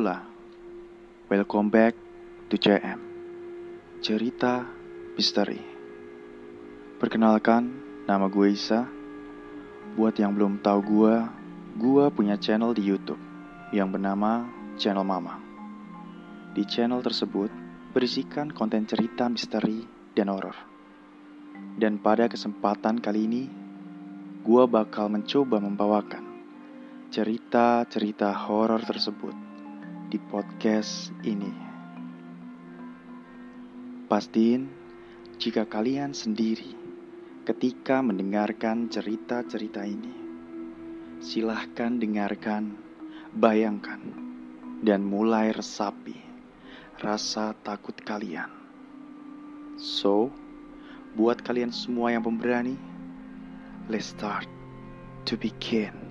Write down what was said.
Halola, welcome back to CM Cerita Misteri. Perkenalkan, nama gue Isa. Buat yang belum tahu gue punya channel di YouTube yang bernama Channel Mama. Di channel tersebut berisikan konten cerita misteri dan horor. Dan pada kesempatan kali ini, gue bakal mencoba membawakan cerita-cerita horor tersebut di podcast ini. Pastiin jika kalian sendiri ketika mendengarkan cerita-cerita ini. Silahkan dengarkan, bayangkan, dan mulai resapi rasa takut kalian. So, buat kalian semua yang pemberani, let's start to begin.